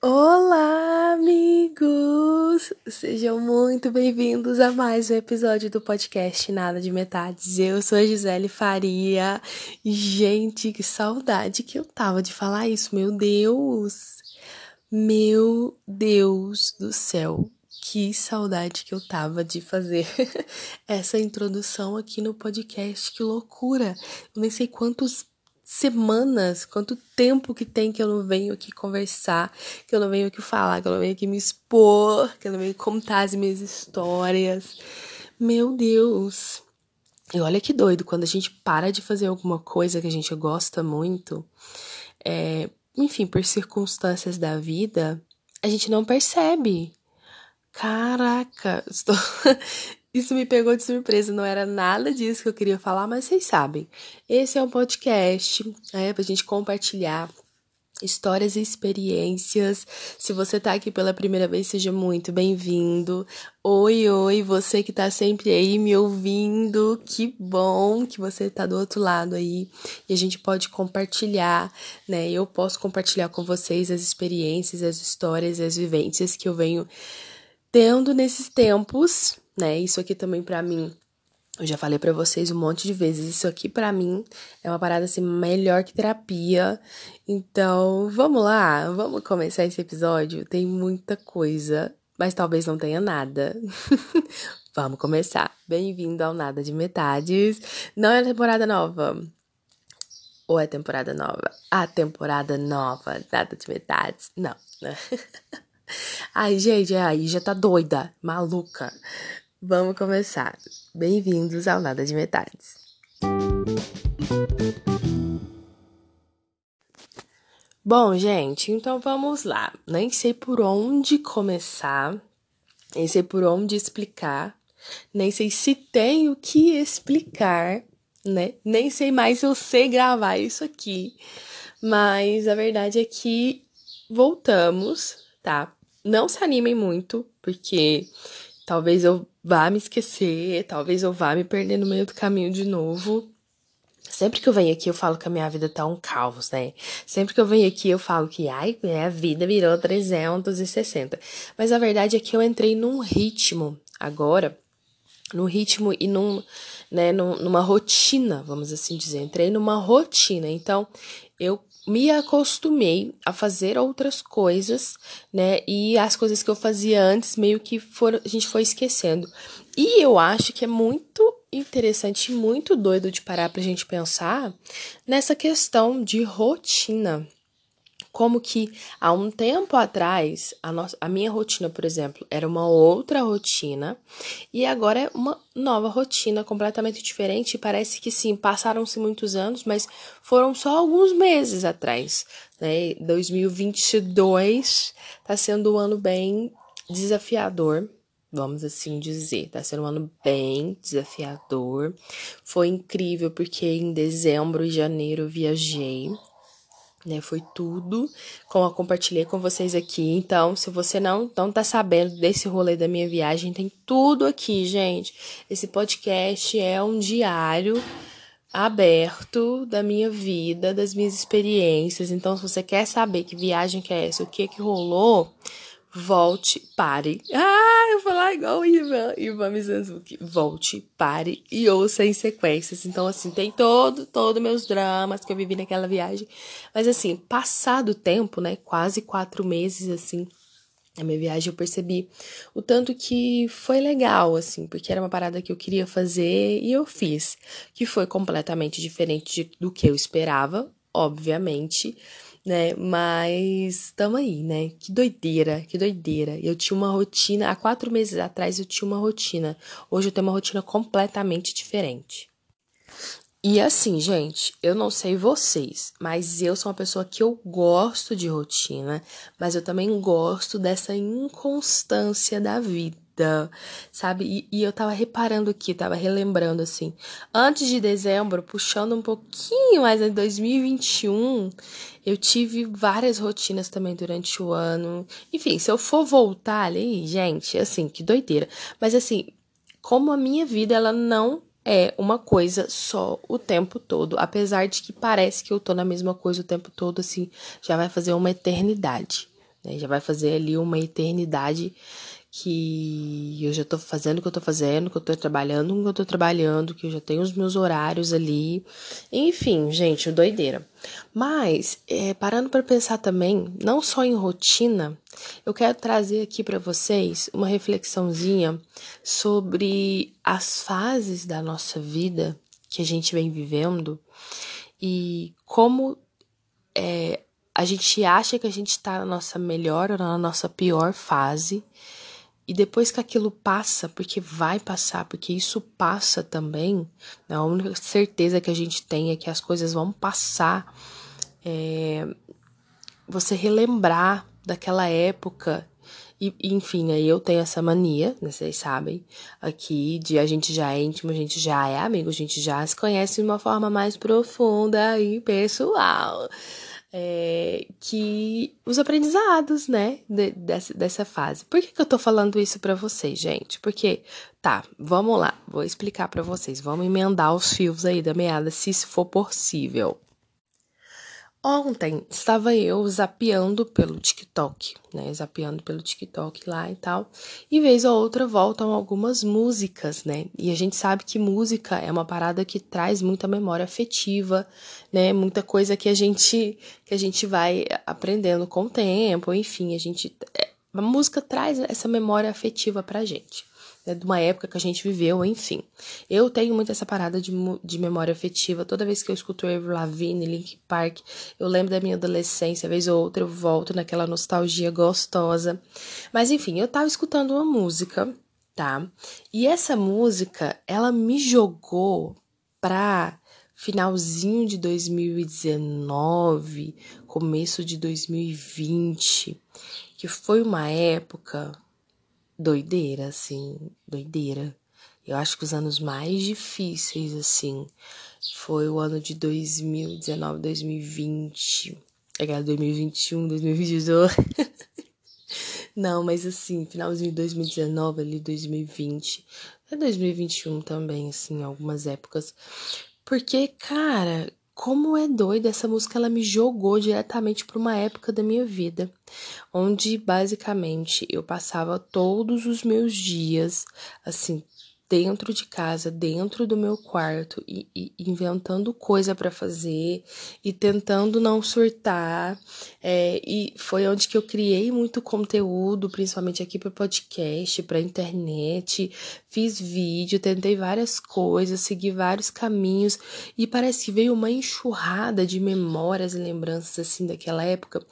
Olá, amigos! Sejam muito bem-vindos a mais um episódio do podcast Nada de Metades. Eu sou a Gisele Faria. Gente, que saudade que eu tava de falar isso, meu Deus! Meu Deus do céu, que saudade que eu tava de fazer essa introdução aqui no podcast, que loucura! Eu nem sei quantos semanas, quanto tempo que tem que eu não venho aqui conversar, que eu não venho aqui falar, que eu não venho aqui me expor, que eu não venho contar as minhas histórias. Meu Deus! E olha que doido, quando a gente para de fazer alguma coisa que a gente gosta muito, enfim, por circunstâncias da vida, a gente não percebe. Caraca, isso me pegou de surpresa, não era nada disso que eu queria falar, mas vocês sabem. Esse é um podcast, pra gente compartilhar histórias e experiências. Se você tá aqui pela primeira vez, seja muito bem-vindo. Oi, você que tá sempre aí me ouvindo, que bom que você tá do outro lado aí e a gente pode compartilhar, né? Eu posso compartilhar com vocês as experiências, as histórias e as vivências que eu venho tendo nesses tempos, né? Isso aqui também pra mim, eu já falei pra vocês um monte de vezes, isso aqui pra mim é uma parada assim melhor que terapia. Então, vamos lá, vamos começar esse episódio? Tem muita coisa, mas talvez não tenha nada. Vamos começar. Bem-vindo ao Nada de Metades. Não é temporada nova. Ou é temporada nova? A temporada nova, Nada de Metades. Não. Ai, gente, aí já tá doida, maluca. Vamos começar. Bem-vindos ao Nada de Metades. Bom, gente, então vamos lá. Nem sei por onde começar, nem sei por onde explicar, nem sei se tem o que explicar, né? Nem sei mais se eu sei gravar isso aqui, mas a verdade é que voltamos, tá? Não se animem muito, porque talvez eu vá me esquecer, talvez eu vá me perder no meio do caminho de novo. Sempre que eu venho aqui eu falo que a minha vida tá um caos, né? Sempre que eu venho aqui eu falo que, ai, minha vida virou 360. Mas a verdade é que eu entrei num ritmo agora, num ritmo e numa rotina, vamos assim dizer. Entrei numa rotina, então eu me acostumei a fazer outras coisas, né? E as coisas que eu fazia antes meio que a gente foi esquecendo. E eu acho que é muito interessante, muito doido de parar pra gente pensar nessa questão de rotina. Como que há um tempo atrás, a minha rotina, por exemplo, era uma outra rotina e agora é uma nova rotina completamente diferente. Parece que sim, passaram-se muitos anos, mas foram só alguns meses atrás, né? 2022 tá sendo um ano bem desafiador, vamos assim dizer. Tá sendo um ano bem desafiador. Foi incrível porque em dezembro e janeiro eu viajei, né, foi tudo, como eu compartilhei com vocês aqui. Então, se você não tá sabendo desse rolê da minha viagem, tem tudo aqui, gente. Esse podcast é um diário aberto da minha vida, das minhas experiências. Então, se você quer saber que viagem que é essa, o que que rolou, volte, pare. Ah, eu vou falar igual o Ivan Mizanzuki. Volte, pare e ouça em sequências. Então, assim, tem todo meus dramas que eu vivi naquela viagem. Mas, assim, passado o tempo, né, quase 4 meses, assim, na minha viagem, eu percebi o tanto que foi legal, assim, porque era uma parada que eu queria fazer e eu fiz. Que foi completamente diferente do que eu esperava, obviamente, né, mas tamo aí, né, que doideira, eu tinha uma rotina, há 4 meses atrás eu tinha uma rotina, hoje eu tenho uma rotina completamente diferente. E assim, gente, eu não sei vocês, mas eu sou uma pessoa que eu gosto de rotina, mas eu também gosto dessa inconstância da vida, sabe? E eu tava reparando aqui, tava relembrando assim, antes de dezembro, puxando um pouquinho mais em 2021, eu tive várias rotinas também durante o ano. Enfim, se eu for voltar ali, gente, assim, que doideira. Mas assim, como a minha vida, ela não é uma coisa só o tempo todo, apesar de que parece que eu tô na mesma coisa o tempo todo, assim, já vai fazer uma eternidade, né? Já vai fazer ali uma eternidade que eu já tô fazendo o que eu tô fazendo, que eu tô trabalhando com o que eu tô trabalhando, que eu já tenho os meus horários ali, enfim, gente, doideira. Mas, parando pra pensar também, não só em rotina, eu quero trazer aqui pra vocês uma reflexãozinha sobre as fases da nossa vida que a gente vem vivendo e como a gente acha que a gente tá na nossa melhor ou na nossa pior fase e depois que aquilo passa, porque vai passar, porque isso passa também, né? A única certeza que a gente tem é que as coisas vão passar, você relembrar daquela época, e enfim, aí eu tenho essa mania, né, vocês sabem, aqui de a gente já é íntimo, a gente já é amigo, a gente já se conhece de uma forma mais profunda e pessoal. Que os aprendizados, né, dessa fase. Por que eu tô falando isso pra vocês, gente? Porque, tá, vamos lá, vou explicar pra vocês, vamos emendar os fios aí da meada, se isso for possível. Ontem estava eu zapeando pelo TikTok, né, lá e tal, e vez ou outra voltam algumas músicas, né, e a gente sabe que música é uma parada que traz muita memória afetiva, né, muita coisa que a gente vai aprendendo com o tempo, enfim, a música traz essa memória afetiva pra gente. Né, de uma época que a gente viveu, enfim. Eu tenho muito essa parada de memória afetiva. Toda vez que eu escuto Everything, Linkin Park, eu lembro da minha adolescência, vez ou outra eu volto naquela nostalgia gostosa. Mas enfim, eu tava escutando uma música, tá? E essa música, ela me jogou pra finalzinho de 2019, começo de 2020, que foi uma época doideira, assim, doideira. Eu acho que os anos mais difíceis, assim, foi o ano de 2019, 2020, 2021, 2022. Não, mas assim, finalzinho de 2019, ali 2020, até 2021 também, assim, algumas épocas. Porque, cara, como é doida, essa música ela me jogou diretamente para uma época da minha vida, onde basicamente eu passava todos os meus dias, assim, dentro de casa, dentro do meu quarto, e inventando coisa para fazer, e tentando não surtar, e foi onde que eu criei muito conteúdo, principalmente aqui para podcast, para internet, fiz vídeo, tentei várias coisas, segui vários caminhos, e parece que veio uma enxurrada de memórias e lembranças, assim, daquela época,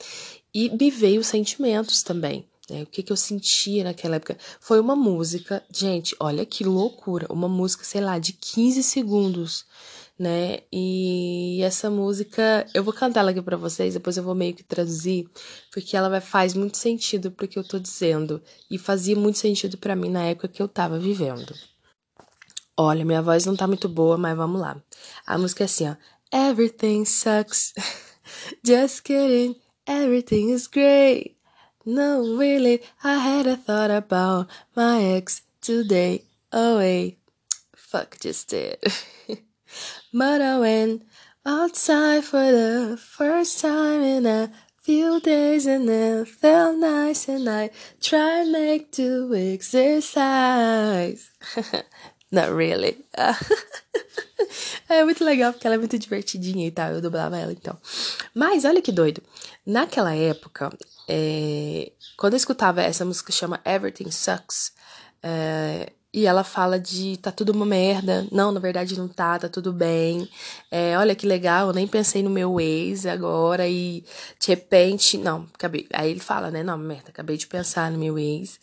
e me veio sentimentos também. O que eu sentia naquela época, foi uma música, gente, olha que loucura, uma música, sei lá, de 15 segundos, né, e essa música, eu vou cantar ela aqui pra vocês, depois eu vou meio que traduzir, porque ela faz muito sentido pro que eu tô dizendo, e fazia muito sentido pra mim na época que eu tava vivendo. Olha, minha voz não tá muito boa, mas vamos lá. A música é assim, ó, Everything sucks, just kidding, everything is great. No, really, I had a thought about my ex today. Oh, hey, fuck just did. But I went outside for the first time in a few days and it felt nice and I tried make to exercise. Not really. É muito legal porque ela é muito divertidinha e tal, eu dublava ela então. Mas olha que doido, naquela época, quando eu escutava essa música que chama Everything Sucks, e ela fala de tá tudo uma merda, não, na verdade não tá, tá tudo bem, olha que legal, eu nem pensei no meu ex agora e de repente, não, acabei, aí ele fala, né, não, merda, acabei de pensar no meu ex,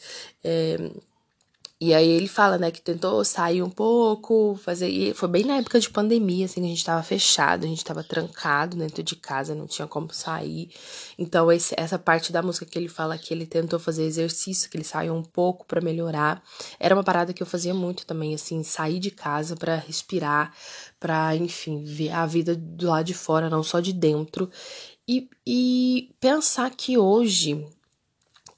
e aí ele fala, né, que tentou sair um pouco, fazer, e foi bem na época de pandemia, assim, que a gente tava fechado, a gente tava trancado dentro de casa, não tinha como sair, então essa parte da música que ele fala que ele tentou fazer exercício, que ele saiu um pouco pra melhorar, era uma parada que eu fazia muito também, assim, sair de casa pra respirar, pra, enfim, ver a vida do lado de fora, não só de dentro, e pensar que hoje,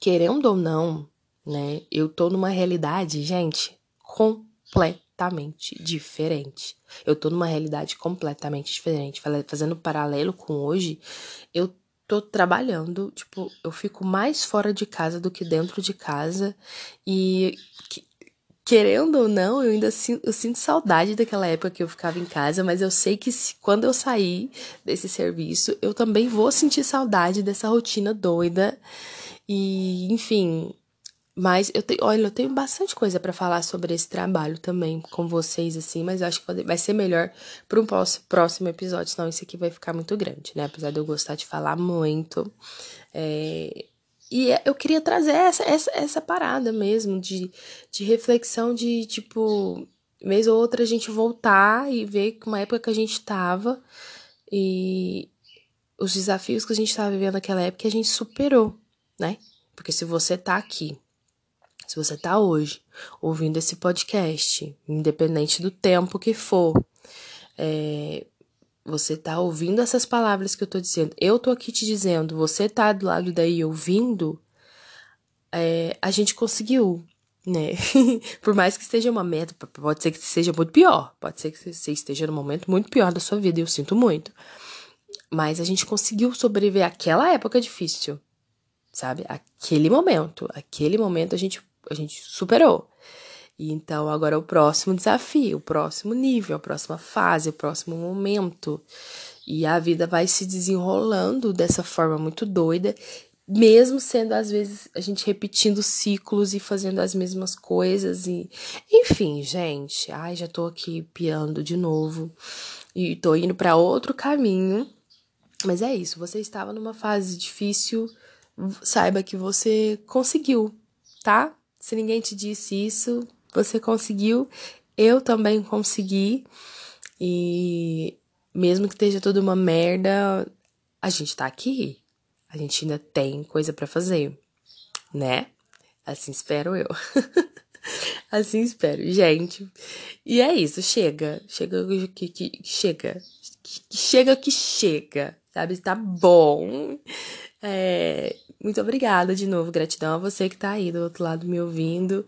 querendo ou não, né? Eu tô numa realidade, gente, completamente completamente diferente. Eu tô numa realidade completamente diferente. Fazendo paralelo com hoje, eu tô trabalhando, tipo, eu fico mais fora de casa do que dentro de casa. E querendo ou não, eu ainda sinto saudade daquela época que eu ficava em casa, mas eu sei que quando eu sair desse serviço, eu também vou sentir saudade dessa rotina doida. E, enfim, mas eu tenho bastante coisa pra falar sobre esse trabalho também com vocês, assim, mas eu acho que vai ser melhor pra um próximo episódio, senão isso aqui vai ficar muito grande, né? Apesar de eu gostar de falar muito. E eu queria trazer essa parada mesmo de reflexão, de, tipo, vez ou outra a gente voltar e ver como a época que a gente tava e os desafios que a gente tava vivendo naquela época a gente superou, né? Porque se você tá aqui, se você tá hoje ouvindo esse podcast, independente do tempo que for, você tá ouvindo essas palavras que eu tô dizendo. Eu tô aqui te dizendo, você tá do lado daí ouvindo, a gente conseguiu, né? Por mais que esteja uma merda, pode ser que seja muito pior. Pode ser que você esteja num momento muito pior da sua vida, eu sinto muito. Mas a gente conseguiu sobreviver àquela época difícil, sabe? Aquele momento a gente superou. Então, agora é o próximo desafio, o próximo nível, a próxima fase, o próximo momento. E a vida vai se desenrolando dessa forma muito doida, mesmo sendo, às vezes, a gente repetindo ciclos e fazendo as mesmas coisas. E... Enfim, gente, ai, já tô aqui piando de novo e tô indo pra outro caminho. Mas é isso, você estava numa fase difícil, saiba que você conseguiu, tá? Se ninguém te disse isso... Você conseguiu, eu também consegui, e mesmo que esteja tudo uma merda, a gente tá aqui, a gente ainda tem coisa pra fazer, né? Assim espero eu, assim espero, gente, e é isso, chega, sabe, tá bom, muito obrigada de novo, gratidão a você que tá aí do outro lado me ouvindo.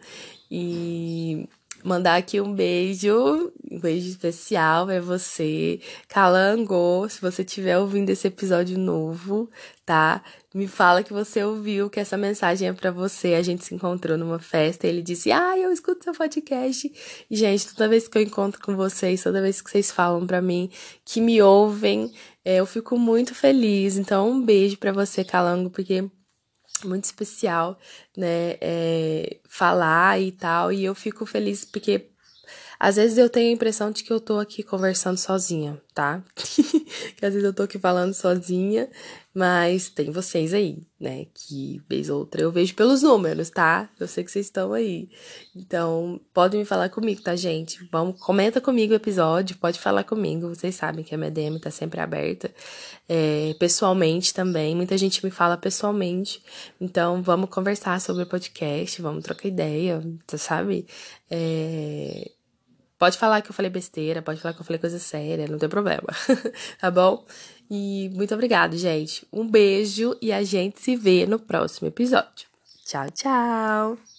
E mandar aqui um beijo especial pra você, Calango, se você estiver ouvindo esse episódio novo, tá? Me fala que você ouviu, que essa mensagem é pra você. A gente se encontrou numa festa e ele disse, eu escuto seu podcast. E, gente, toda vez que eu encontro com vocês, toda vez que vocês falam pra mim, que me ouvem, eu fico muito feliz. Então, um beijo pra você, Calango, porque... muito especial, né, falar e tal, e eu fico feliz porque às vezes eu tenho a impressão de que eu tô aqui conversando sozinha, tá? Que às vezes eu tô aqui falando sozinha, mas tem vocês aí, né, que vez ou outra eu vejo pelos números, tá? Eu sei que vocês estão aí, então pode me falar comigo, tá, gente? Vamos, comenta comigo o episódio, pode falar comigo, vocês sabem que a minha DM tá sempre aberta, pessoalmente também, muita gente me fala pessoalmente, então vamos conversar sobre o podcast, vamos trocar ideia, sabe? Pode falar que eu falei besteira, pode falar que eu falei coisa séria, não tem problema, tá bom? E muito obrigada, gente. Um beijo e a gente se vê no próximo episódio. Tchau, tchau!